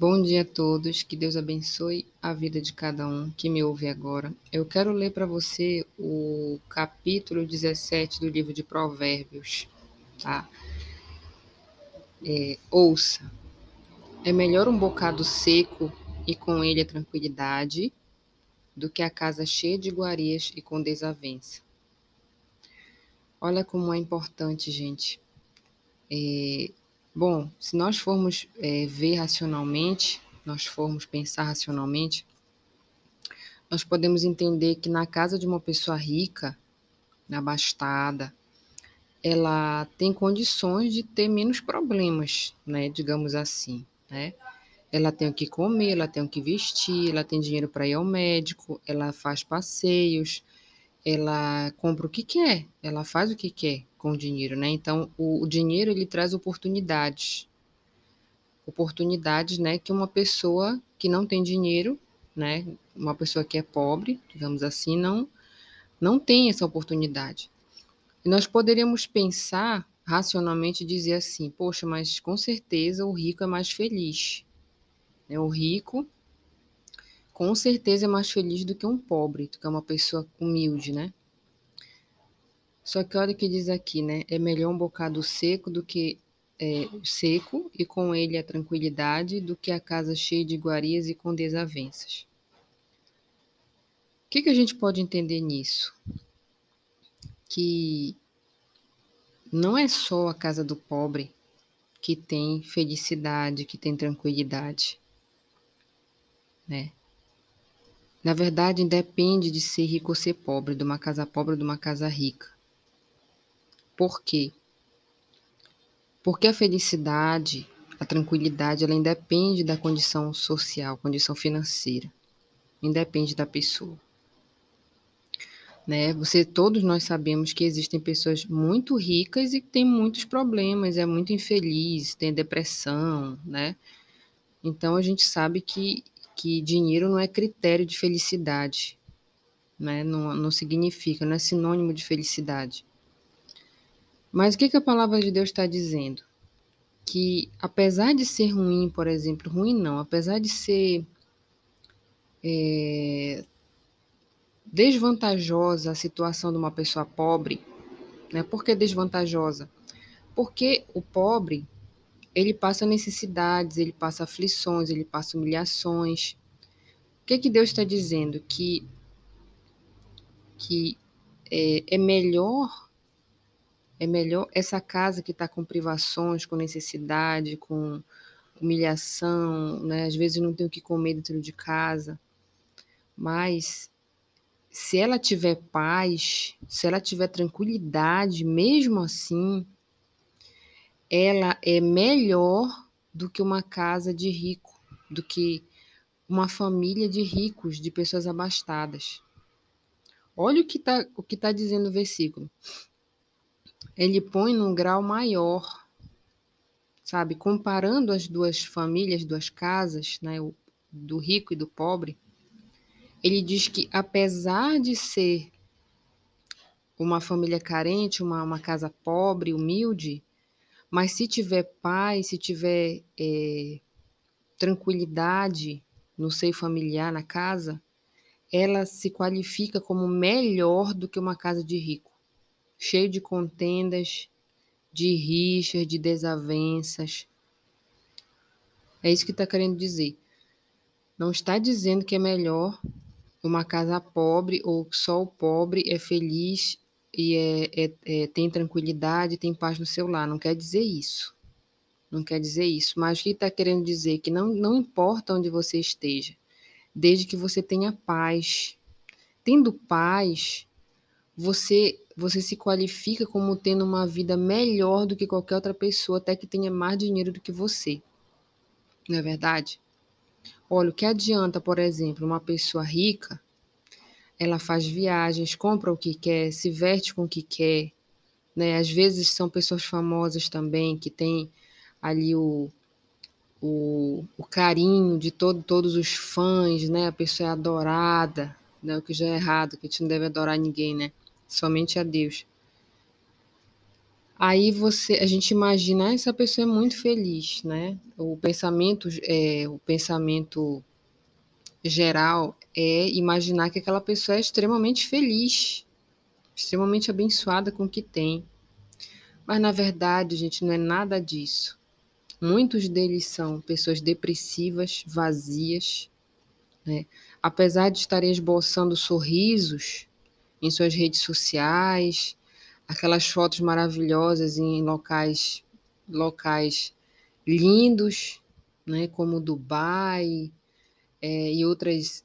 Bom dia a todos, que Deus abençoe a vida de cada um que me ouve agora. Eu quero ler para você o capítulo 17 do livro de Provérbios, tá? Ouça, é melhor um bocado seco e com ele a tranquilidade do que a casa cheia de iguarias e com desavença. Olha como é importante, gente. Bom, se nós formos ver racionalmente, nós formos pensar racionalmente, nós podemos entender que na casa de uma pessoa rica, abastada, ela tem condições de ter menos problemas, né, digamos assim, né? Ela tem o que comer, ela tem o que vestir, ela tem dinheiro para ir ao médico, ela faz passeios, ela compra o que quer, ela faz o que quer com o dinheiro, né? Então, o dinheiro, ele traz oportunidades, né, que uma pessoa que não tem dinheiro, né, uma pessoa que é pobre, digamos assim, não tem essa oportunidade. E nós poderíamos pensar racionalmente e dizer assim, poxa, mas com certeza o rico é mais feliz, né? O rico com certeza é mais feliz do que um pobre, do que uma pessoa humilde, né? Só que olha o que diz aqui, né? É melhor um bocado seco do que seco e com ele a tranquilidade do que a casa cheia de iguarias e com desavenças. O que a gente pode entender nisso? Que não é só a casa do pobre que tem felicidade, que tem tranquilidade, né? Na verdade, depende de ser rico ou ser pobre, de uma casa pobre ou de uma casa rica. Por quê? Porque a felicidade, a tranquilidade, ela independe da condição social, condição financeira. Independe da pessoa, né? Todos nós sabemos que existem pessoas muito ricas e que têm muitos problemas, é muito infeliz, tem depressão, né? Então, a gente sabe que dinheiro não é critério de felicidade, né? Não significa, não é sinônimo de felicidade. Mas o que a palavra de Deus está dizendo? Que apesar de ser ruim, por exemplo, ruim não, apesar de ser desvantajosa a situação de uma pessoa pobre, né? Por que desvantajosa? Porque o pobre, ele passa necessidades, ele passa aflições, ele passa humilhações. O que Deus está dizendo? Que é melhor essa casa que está com privações, com necessidade, com humilhação, né? Às vezes não tem o que comer dentro de casa. Mas se ela tiver paz, se ela tiver tranquilidade, mesmo assim, ela é melhor do que uma casa de rico, do que uma família de ricos, de pessoas abastadas. Olha o que tá dizendo o versículo. Ele põe num grau maior, sabe? Comparando as duas famílias, duas casas, né? Do rico e do pobre, ele diz que apesar de ser uma família carente, uma casa pobre, humilde, mas se tiver paz, se tiver tranquilidade no seio familiar, na casa, ela se qualifica como melhor do que uma casa de rico, cheio de contendas, de rixas, de desavenças. É isso que está querendo dizer. Não está dizendo que é melhor uma casa pobre ou só o pobre é feliz e tem tranquilidade, tem paz no seu lar, não quer dizer isso, mas o que está querendo dizer? Que não importa onde você esteja, desde que você tenha paz. Tendo paz, você se qualifica como tendo uma vida melhor do que qualquer outra pessoa, até que tenha mais dinheiro do que você, não é verdade? Olha, o que adianta, por exemplo, uma pessoa rica? Ela faz viagens, compra o que quer, se veste com o que quer, né? Às vezes são pessoas famosas também, que têm ali o carinho de todos os fãs, né? A pessoa é adorada, né? O que já é errado, que a gente não deve adorar ninguém, né? Somente a Deus. Aí a gente imagina, "Ah, essa pessoa é muito feliz, né?" O pensamento geral é imaginar que aquela pessoa é extremamente feliz, extremamente abençoada com o que tem. Mas, na verdade, gente, não é nada disso. Muitos deles são pessoas depressivas, vazias, né? Apesar de estarem esboçando sorrisos em suas redes sociais, aquelas fotos maravilhosas em locais lindos, né, como Dubai, e outras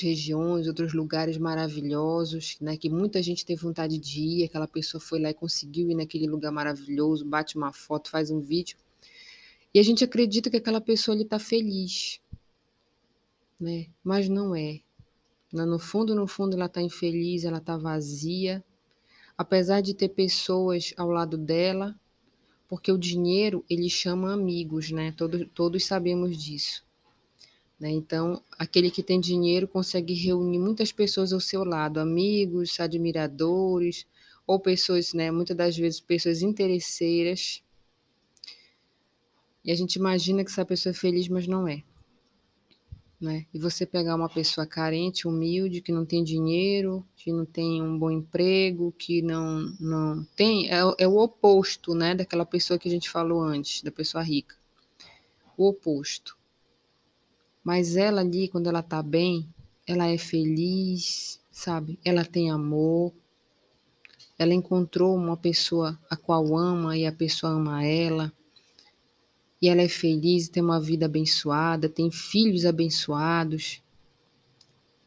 regiões, outros lugares maravilhosos, né, que muita gente teve vontade de ir, aquela pessoa foi lá e conseguiu ir naquele lugar maravilhoso, bate uma foto, faz um vídeo, e a gente acredita que aquela pessoa ali está feliz, né? Mas não é. No fundo, ela está infeliz, ela está vazia, apesar de ter pessoas ao lado dela, porque o dinheiro, ele chama amigos, né? Todos sabemos disso, né? Então, aquele que tem dinheiro consegue reunir muitas pessoas ao seu lado, amigos, admiradores, ou pessoas, né, muitas das vezes, pessoas interesseiras. E a gente imagina que essa pessoa é feliz, mas não é, né? E você pegar uma pessoa carente, humilde, que não tem dinheiro, que não tem um bom emprego, que não tem... É o oposto, né, daquela pessoa que a gente falou antes, da pessoa rica. O oposto. Mas ela ali, quando ela tá bem, ela é feliz, sabe? Ela tem amor. Ela encontrou uma pessoa a qual ama e a pessoa ama ela. E ela é feliz, tem uma vida abençoada, tem filhos abençoados.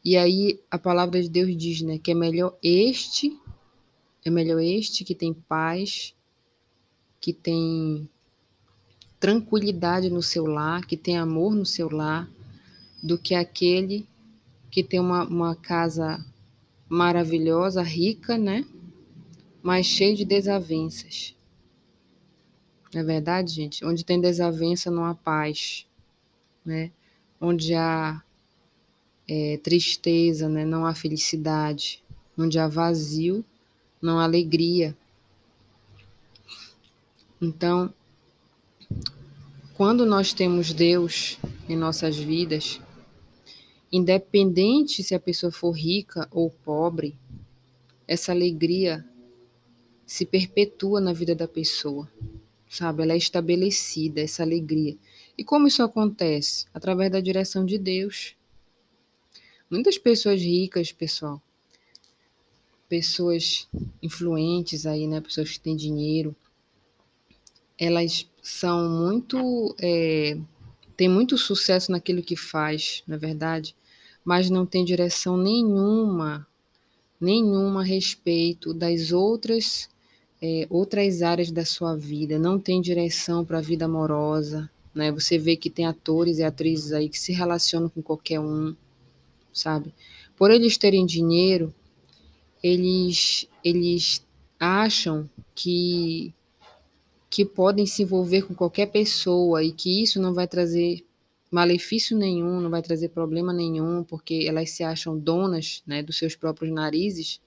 E aí a palavra de Deus diz, né, que é melhor este que tem paz, que tem tranquilidade no seu lar, que tem amor no seu lar, do que aquele que tem uma casa maravilhosa, rica, né, mas cheio de desavenças. É verdade, gente? Onde tem desavença não há paz, né? Onde há tristeza, né, não há felicidade. Onde há vazio, não há alegria. Então, quando nós temos Deus em nossas vidas, independente se a pessoa for rica ou pobre, essa alegria se perpetua na vida da pessoa. Sabe, ela é estabelecida, essa alegria. E como isso acontece? Através da direção de Deus. Muitas pessoas ricas, pessoal, pessoas influentes aí, né, pessoas que têm dinheiro, elas são muito... têm muito sucesso naquilo que faz, na verdade, mas não tem direção nenhuma a respeito das outras áreas da sua vida, não tem direção para a vida amorosa, né? Você vê que tem atores e atrizes aí que se relacionam com qualquer um, sabe? Por eles terem dinheiro, eles acham que podem se envolver com qualquer pessoa e que isso não vai trazer malefício nenhum, não vai trazer problema nenhum, porque elas se acham donas, né, dos seus próprios narizes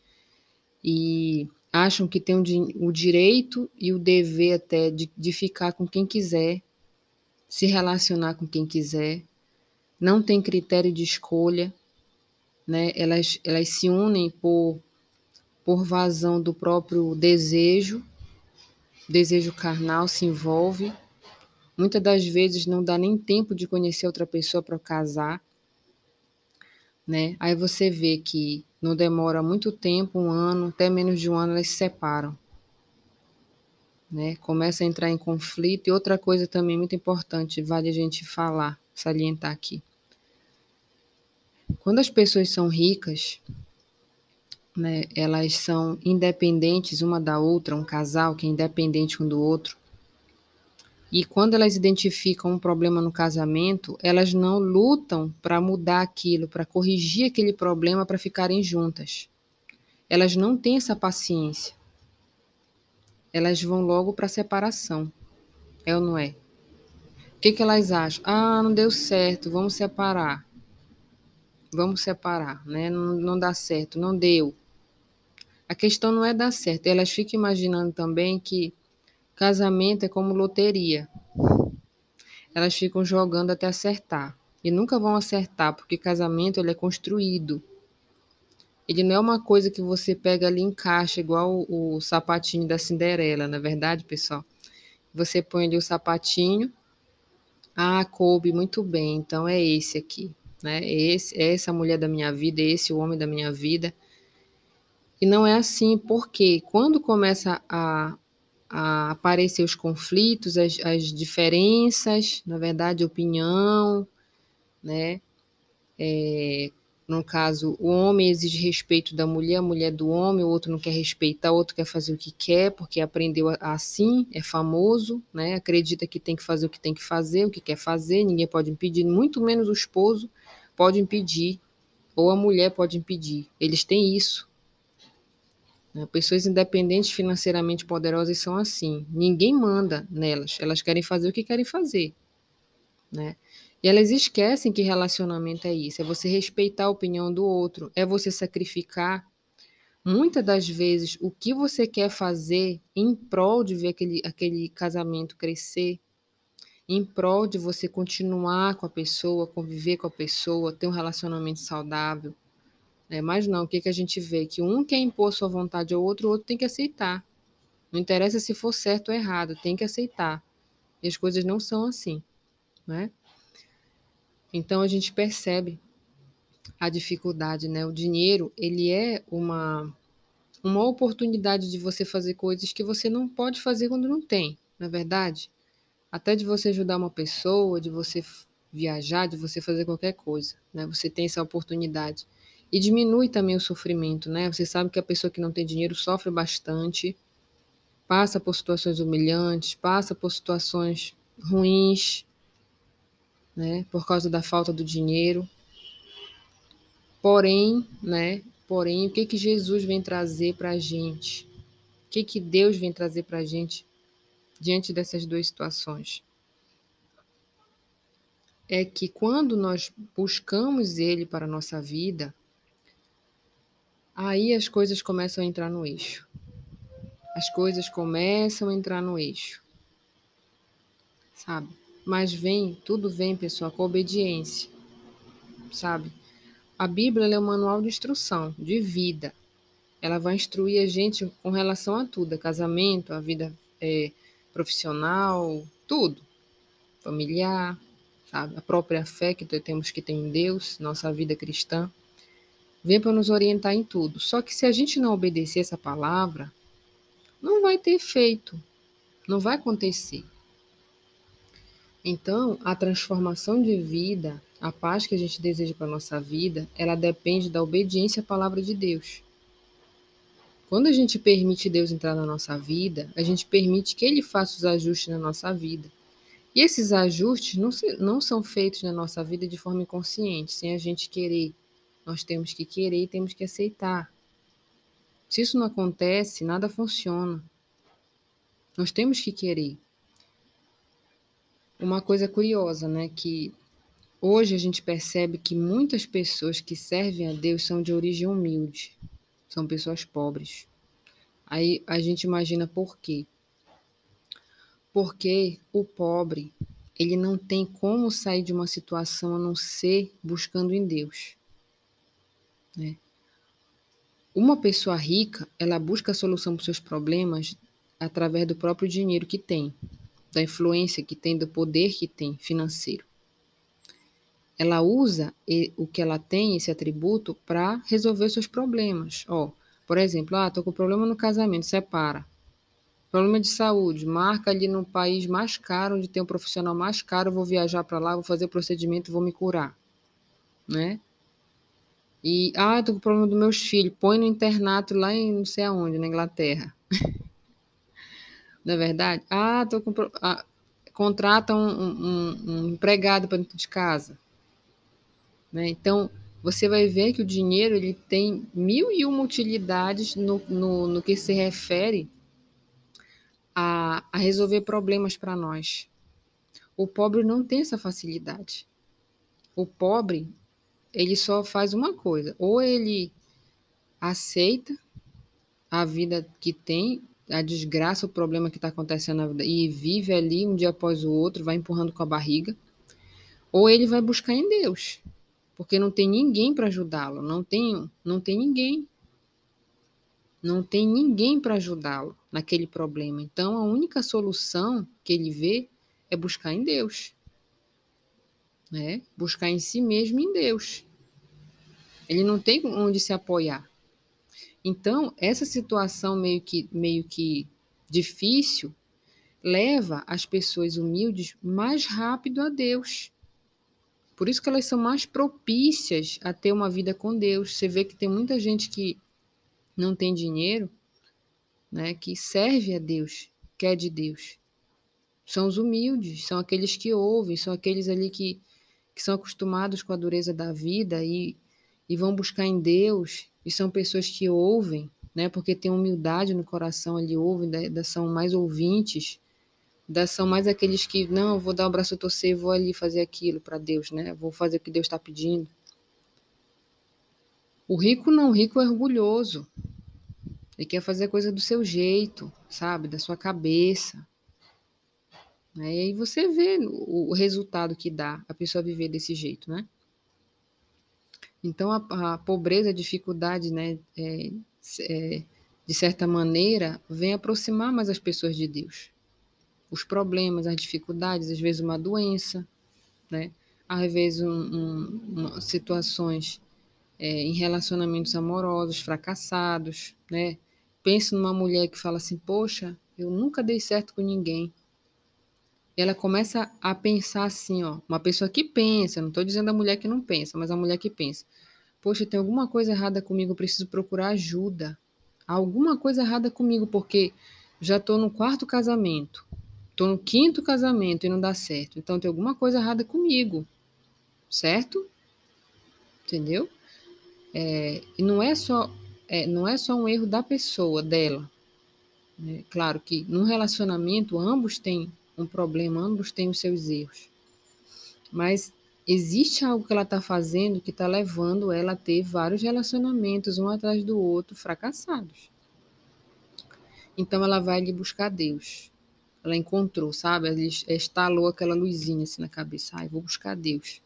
e acham que tem o direito e o dever até de ficar com quem quiser, se relacionar com quem quiser, não tem critério de escolha, né? Elas se unem por vazão do próprio desejo carnal, se envolve, muitas das vezes não dá nem tempo de conhecer outra pessoa para casar, né? Aí você vê que não demora muito tempo, um ano, até menos de um ano, elas se separam, né? Começa a entrar em conflito. E outra coisa também muito importante, vale a gente falar, salientar aqui. Quando as pessoas são ricas, né, elas são independentes uma da outra, um casal que é independente um do outro. E quando elas identificam um problema no casamento, elas não lutam para mudar aquilo, para corrigir aquele problema, para ficarem juntas. Elas não têm essa paciência. Elas vão logo para a separação. É ou não é? O que elas acham? Ah, não deu certo, vamos separar. Vamos separar, né? Não dá certo, não deu. A questão não é dar certo. Elas ficam imaginando também que Casamento é como loteria. Elas ficam jogando até acertar. E nunca vão acertar, porque casamento ele é construído. Ele não é uma coisa que você pega ali e encaixa, igual o sapatinho da Cinderela, não é verdade, pessoal? Você põe ali o sapatinho. Ah, coube, muito bem, então é esse aqui, né? É essa mulher da minha vida, é esse o homem da minha vida. E não é assim, porque quando começa a aparecer os conflitos, as diferenças, na verdade, opinião, né? No caso, o homem exige respeito da mulher, a mulher do homem, o outro não quer respeitar, o outro quer fazer o que quer, porque aprendeu assim, é famoso, né? Acredita que tem que fazer o que tem que fazer, o que quer fazer, ninguém pode impedir, muito menos o esposo pode impedir, ou a mulher pode impedir. Eles têm isso. Pessoas independentes, financeiramente poderosas são assim. Ninguém manda nelas, elas querem fazer o que querem fazer, né? E elas esquecem que relacionamento é isso, é você respeitar a opinião do outro, é você sacrificar. Muitas das vezes, o que você quer fazer em prol de ver aquele casamento crescer, em prol de você continuar com a pessoa, conviver com a pessoa, ter um relacionamento saudável. Mas não, o que a gente vê? Que um quer impor sua vontade ao outro, o outro tem que aceitar. Não interessa se for certo ou errado, tem que aceitar. E as coisas não são assim, né? Então, a gente percebe a dificuldade, né? O dinheiro, ele é uma oportunidade de você fazer coisas que você não pode fazer quando não tem, não é verdade? Até de você ajudar uma pessoa, de você viajar, de você fazer qualquer coisa, né? Você tem essa oportunidade. E diminui também o sofrimento, né? Você sabe que a pessoa que não tem dinheiro sofre bastante, passa por situações humilhantes, passa por situações ruins, né, por causa da falta do dinheiro. Porém, o que Jesus vem trazer para a gente? O que Deus vem trazer para a gente diante dessas duas situações? É que quando nós buscamos Ele para a nossa vida, aí as coisas começam a entrar no eixo. As coisas começam a entrar no eixo, sabe? Mas tudo vem, pessoal, com obediência, sabe? A Bíblia ela é um manual de instrução, de vida. Ela vai instruir a gente com relação a tudo, a casamento, a vida profissional, tudo, familiar, sabe? A própria fé que temos que ter em Deus, nossa vida cristã, vem para nos orientar em tudo. Só que se a gente não obedecer essa palavra, não vai ter efeito, não vai acontecer. Então, a transformação de vida, a paz que a gente deseja para a nossa vida, ela depende da obediência à palavra de Deus. Quando a gente permite Deus entrar na nossa vida, a gente permite que Ele faça os ajustes na nossa vida. E esses ajustes não são feitos na nossa vida de forma inconsciente, sem a gente querer. Nós temos que querer e temos que aceitar. Se isso não acontece, nada funciona. Nós temos que querer. Uma coisa curiosa, né, que hoje a gente percebe que muitas pessoas que servem a Deus são de origem humilde, são pessoas pobres. Aí a gente imagina por quê? Porque o pobre, ele não tem como sair de uma situação a não ser buscando em Deus, né? Uma pessoa rica, ela busca a solução para os seus problemas através do próprio dinheiro que tem, da influência que tem, do poder que tem financeiro. Ela usa o que ela tem, esse atributo, para resolver seus problemas. Por exemplo, estou com problema no casamento, separa. Problema de saúde, marca ali num país mais caro, onde tem um profissional mais caro, vou viajar para lá, vou fazer o procedimento, vou me curar, né? E, estou com problema dos meus filhos, põe no internato lá em não sei aonde, na Inglaterra. Não é verdade? Contrata um empregado para dentro de casa, né? Então, você vai ver que o dinheiro ele tem 1001 utilidades no que se refere a resolver problemas para nós. O pobre não tem essa facilidade. O pobre, ele só faz uma coisa, ou ele aceita a vida que tem, a desgraça, o problema que está acontecendo na vida, e vive ali um dia após o outro, vai empurrando com a barriga, ou ele vai buscar em Deus, porque não tem ninguém para ajudá-lo, não tem ninguém para ajudá-lo naquele problema. Então, a única solução que ele vê é buscar em Deus, né? Buscar em si mesmo, em Deus. Ele não tem onde se apoiar. Então, essa situação meio que difícil leva as pessoas humildes mais rápido a Deus. Por isso que elas são mais propícias a ter uma vida com Deus. Você vê que tem muita gente que não tem dinheiro, né, que serve a Deus, que é de Deus. São os humildes, são aqueles que ouvem, são aqueles ali que são acostumados com a dureza da vida e vão buscar em Deus. E são pessoas que ouvem, né, porque tem humildade no coração, ali ouvem, são mais ouvintes, são mais aqueles que, não, eu vou dar um braço a torcer, vou ali fazer aquilo para Deus, né, vou fazer o que Deus está pedindo. O rico não, o rico é orgulhoso. Ele quer fazer a coisa do seu jeito, sabe? Da sua cabeça. E aí você vê o resultado que dá a pessoa viver desse jeito, né? Então, a pobreza, a dificuldade, né? De certa maneira, vem aproximar mais as pessoas de Deus. Os problemas, as dificuldades, às vezes uma doença, né? Às vezes situações... em relacionamentos amorosos, fracassados, né? Penso numa mulher que fala assim, poxa, eu nunca dei certo com ninguém. Ela começa a pensar assim, ó, uma pessoa que pensa, não estou dizendo a mulher que não pensa, mas a mulher que pensa, poxa, tem alguma coisa errada comigo, eu preciso procurar ajuda. Há alguma coisa errada comigo, porque já estou no quarto casamento, estou no quinto casamento e não dá certo. Então tem alguma coisa errada comigo, certo? Entendeu? E não é só um erro da pessoa, dela, né? Claro que num relacionamento ambos têm um problema, ambos têm os seus erros, mas existe algo que ela está fazendo que está levando ela a ter vários relacionamentos, um atrás do outro, fracassados. Então ela vai ali buscar Deus, ela encontrou, sabe, ela estalou aquela luzinha assim na cabeça, ah, eu vou buscar Deus,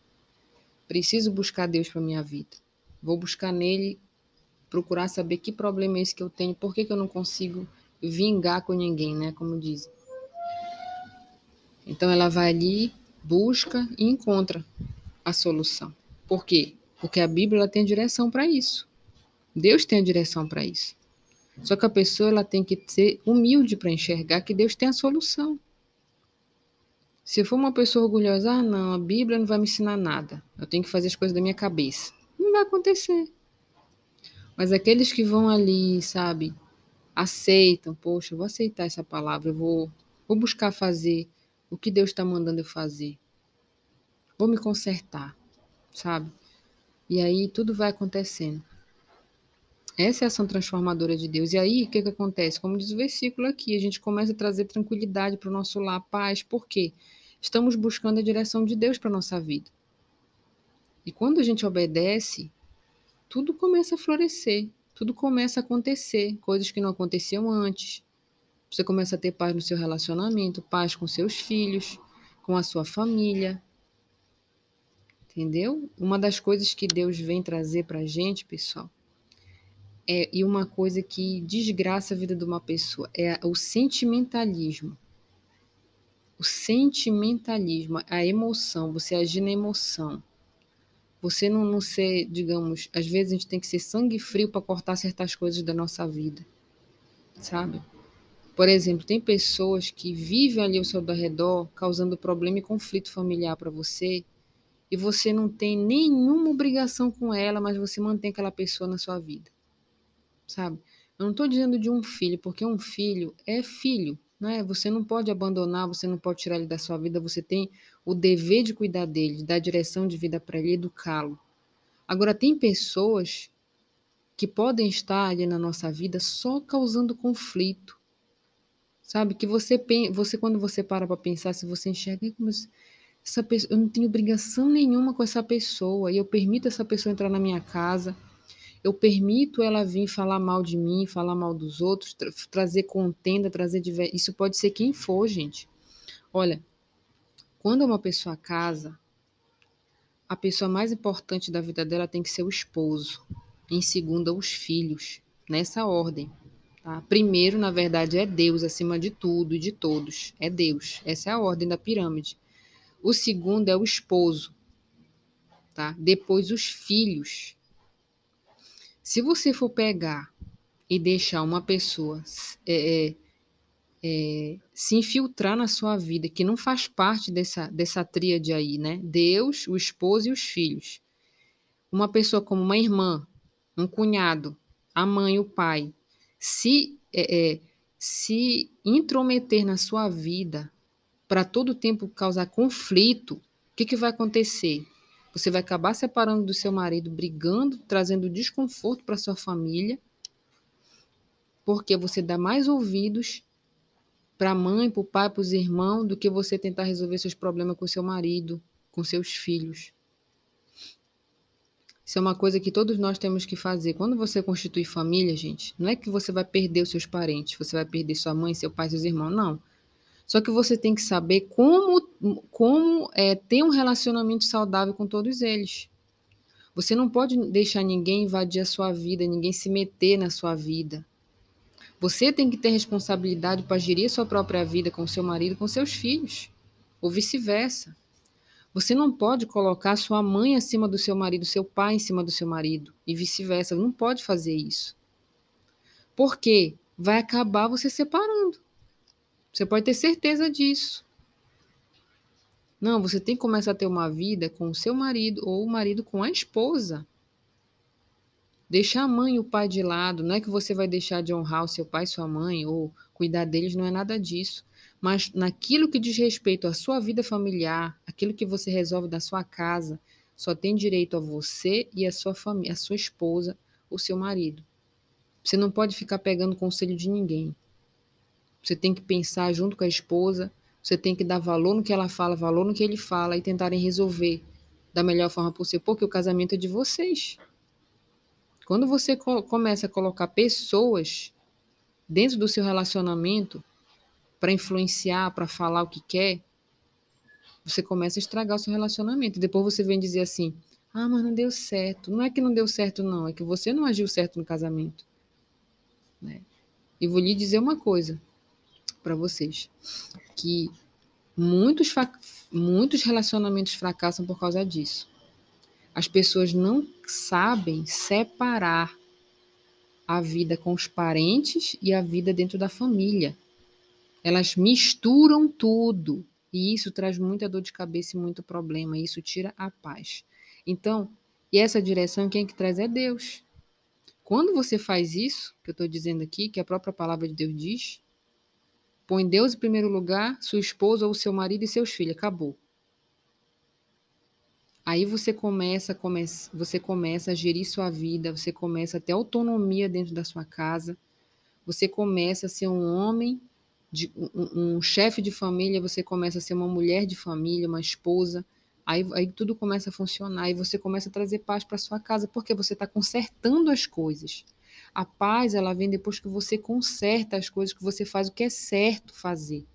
preciso buscar Deus para minha vida. Vou buscar nele, procurar saber que problema é esse que eu tenho, por que eu não consigo vingar com ninguém, né? Como dizem. Então ela vai ali, busca e encontra a solução. Por quê? Porque a Bíblia ela tem a direção para isso. Deus tem a direção para isso. Só que a pessoa ela tem que ser humilde para enxergar que Deus tem a solução. Se eu for uma pessoa orgulhosa, ah, não, a Bíblia não vai me ensinar nada. Eu tenho que fazer as coisas da minha cabeça. Não vai acontecer. Mas aqueles que vão ali, sabe, aceitam, poxa, eu vou aceitar essa palavra, eu vou buscar fazer o que Deus está mandando eu fazer, vou me consertar, sabe? E aí tudo vai acontecendo. Essa é a ação transformadora de Deus. E aí, o que acontece? Como diz o versículo aqui, a gente começa a trazer tranquilidade para o nosso lar, paz. Por quê? Estamos buscando a direção de Deus para a nossa vida. E quando a gente obedece, tudo começa a florescer, tudo começa a acontecer, coisas que não aconteciam antes. Você começa a ter paz no seu relacionamento, paz com seus filhos, com a sua família. Entendeu? Uma das coisas que Deus vem trazer pra gente, pessoal, e uma coisa que desgraça a vida de uma pessoa, é o sentimentalismo. O sentimentalismo, a emoção, você agir na emoção. Você não ser, digamos, às vezes a gente tem que ser sangue frio para cortar certas coisas da nossa vida, sabe? Por exemplo, tem pessoas que vivem ali ao seu redor causando problema e conflito familiar para você e você não tem nenhuma obrigação com ela, mas você mantém aquela pessoa na sua vida, sabe? Eu não estou dizendo de um filho, porque um filho é filho, né? Você não pode abandonar, você não pode tirar ele da sua vida, você tem o dever de cuidar dele, de dar direção de vida para ele, educá-lo. Agora, tem pessoas que podem estar ali na nossa vida só causando conflito, sabe? Que você quando você para pensar, se você enxerga, essa pessoa, eu não tenho obrigação nenhuma com essa pessoa, e eu permito essa pessoa entrar na minha casa, eu permito ela vir falar mal de mim, falar mal dos outros, trazer contenda, trazer... Isso pode ser quem for, gente. Olha, quando uma pessoa casa, a pessoa mais importante da vida dela tem que ser o esposo. Em segunda, os filhos. Nessa ordem. Tá? Primeiro, na verdade, é Deus, acima de tudo e de todos. É Deus. Essa é a ordem da pirâmide. O segundo é o esposo. Tá? Depois, os filhos. Se você for pegar e deixar uma pessoa se infiltrar na sua vida, que não faz parte dessa tríade aí, né? Deus, o esposo e os filhos. Uma pessoa como uma irmã, um cunhado, a mãe e o pai, se intrometer na sua vida para todo o tempo causar conflito, o que vai acontecer? Você vai acabar separando do seu marido, brigando, trazendo desconforto para sua família, porque você dá mais ouvidos para a mãe, para o pai, para os irmãos, do que você tentar resolver seus problemas com seu marido, com seus filhos. Isso é uma coisa que todos nós temos que fazer. Quando você constitui família, gente, não é que você vai perder os seus parentes, você vai perder sua mãe, seu pai, seus irmãos, não. Só que você tem que saber como ter um relacionamento saudável com todos eles. Você não pode deixar ninguém invadir a sua vida, ninguém se meter na sua vida. Você tem que ter responsabilidade para gerir a sua própria vida com seu marido, com seus filhos, ou vice-versa. Você não pode colocar sua mãe acima do seu marido, seu pai em cima do seu marido, e vice-versa. Não pode fazer isso. Porque vai acabar você separando. Você pode ter certeza disso. Não, você tem que começar a ter uma vida com o seu marido ou o marido com a esposa. Deixar a mãe e o pai de lado. Não é que você vai deixar de honrar o seu pai e sua mãe ou cuidar deles, não é nada disso. Mas naquilo que diz respeito à sua vida familiar, aquilo que você resolve da sua casa, só tem direito a você e a sua família, a sua esposa ou seu marido. Você não pode ficar pegando conselho de ninguém. Você tem que pensar junto com a esposa, você tem que dar valor no que ela fala, valor no que ele fala e tentarem resolver da melhor forma possível, porque o casamento é de vocês. Quando você começa a colocar pessoas dentro do seu relacionamento para influenciar, para falar o que quer, você começa a estragar o seu relacionamento. Depois você vem dizer assim, ah, mas não deu certo. Não é que não deu certo, não. É que você não agiu certo no casamento. Né? E vou lhe dizer uma coisa para vocês, que muitos relacionamentos fracassam por causa disso. As pessoas não sabem separar a vida com os parentes e a vida dentro da família. Elas misturam tudo e isso traz muita dor de cabeça e muito problema, e isso tira a paz. Então, e essa direção quem é que traz é Deus. Quando você faz isso, que eu estou dizendo aqui, que a própria palavra de Deus diz, põe Deus em primeiro lugar, sua esposa ou seu marido e seus filhos. Acabou. Aí você começa a gerir sua vida, você começa a ter autonomia dentro da sua casa, você começa a ser um homem, um chefe de família, você começa a ser uma mulher de família, uma esposa, aí tudo começa a funcionar, e você começa a trazer paz para sua casa, porque você está consertando as coisas. A paz, ela vem depois que você conserta as coisas, que você faz o que é certo fazer.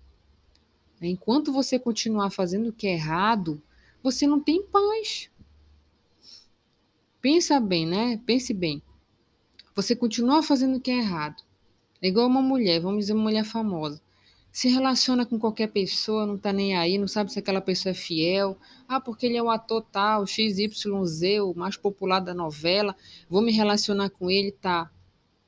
Enquanto você continuar fazendo o que é errado, você não tem paz. Pensa bem, né? Pense bem. Você continua fazendo o que é errado. É igual uma mulher, vamos dizer uma mulher famosa. Se relaciona com qualquer pessoa, não tá nem aí, não sabe se aquela pessoa é fiel. Ah, porque ele é o ator tal, XYZ, o mais popular da novela, vou me relacionar com ele, tá.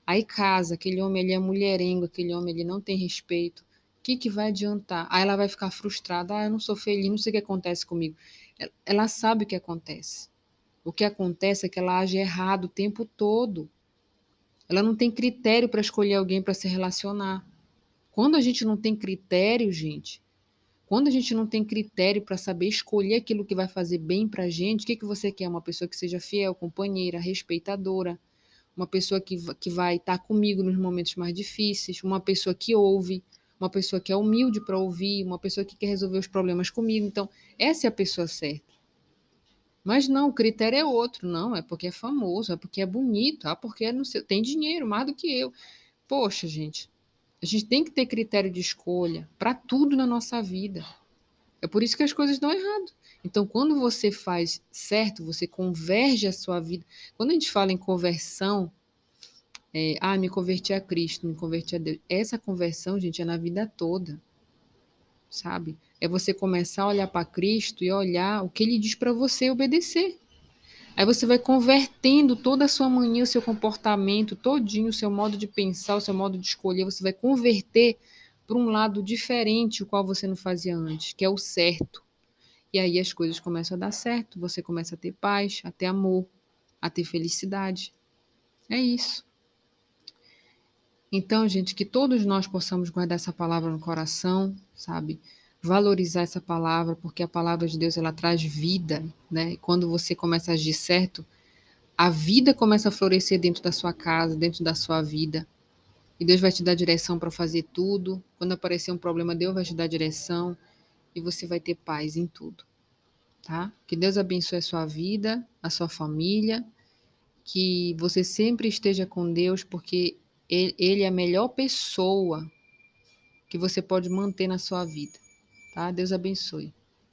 Aí casa, aquele homem ele é mulherengo, aquele homem ele não tem respeito. O que vai adiantar? Aí ela vai ficar frustrada, eu não sou feliz, não sei o que acontece comigo. Ela sabe o que acontece. O que acontece é que ela age errado o tempo todo. Ela não tem critério para escolher alguém para se relacionar. Quando a gente não tem critério, gente, quando a gente não tem critério para saber escolher aquilo que vai fazer bem para a gente, o que você quer? Uma pessoa que seja fiel, companheira, respeitadora, uma pessoa que vai estar comigo nos momentos mais difíceis, uma pessoa que ouve, uma pessoa que é humilde para ouvir, uma pessoa que quer resolver os problemas comigo. Então, essa é a pessoa certa. Mas não, o critério é outro. Não, é porque é famoso, é porque é bonito, ah, porque não sei, tem dinheiro mais do que eu. Poxa, gente, a gente tem que ter critério de escolha para tudo na nossa vida. É por isso que as coisas dão errado. Então, quando você faz certo, você converge a sua vida. Quando a gente fala em conversão, me converti a Cristo, me converti a Deus. Essa conversão, gente, é na vida toda, sabe? É você começar a olhar para Cristo e olhar o que Ele diz para você obedecer. Aí você vai convertendo toda a sua mania, o seu comportamento todinho, o seu modo de pensar, o seu modo de escolher. Você vai converter para um lado diferente, o qual você não fazia antes, que é o certo. E aí as coisas começam a dar certo, você começa a ter paz, a ter amor, a ter felicidade. É isso. Então, gente, que todos nós possamos guardar essa palavra no coração, sabe? Valorizar essa palavra, porque a palavra de Deus, ela traz vida, né? E quando você começa a agir certo, a vida começa a florescer dentro da sua casa, dentro da sua vida. E Deus vai te dar direção para fazer tudo. Quando aparecer um problema, Deus vai te dar direção. E você vai ter paz em tudo, tá? Que Deus abençoe a sua vida, a sua família. Que você sempre esteja com Deus, porque Ele é a melhor pessoa que você pode manter na sua vida, tá? Deus abençoe.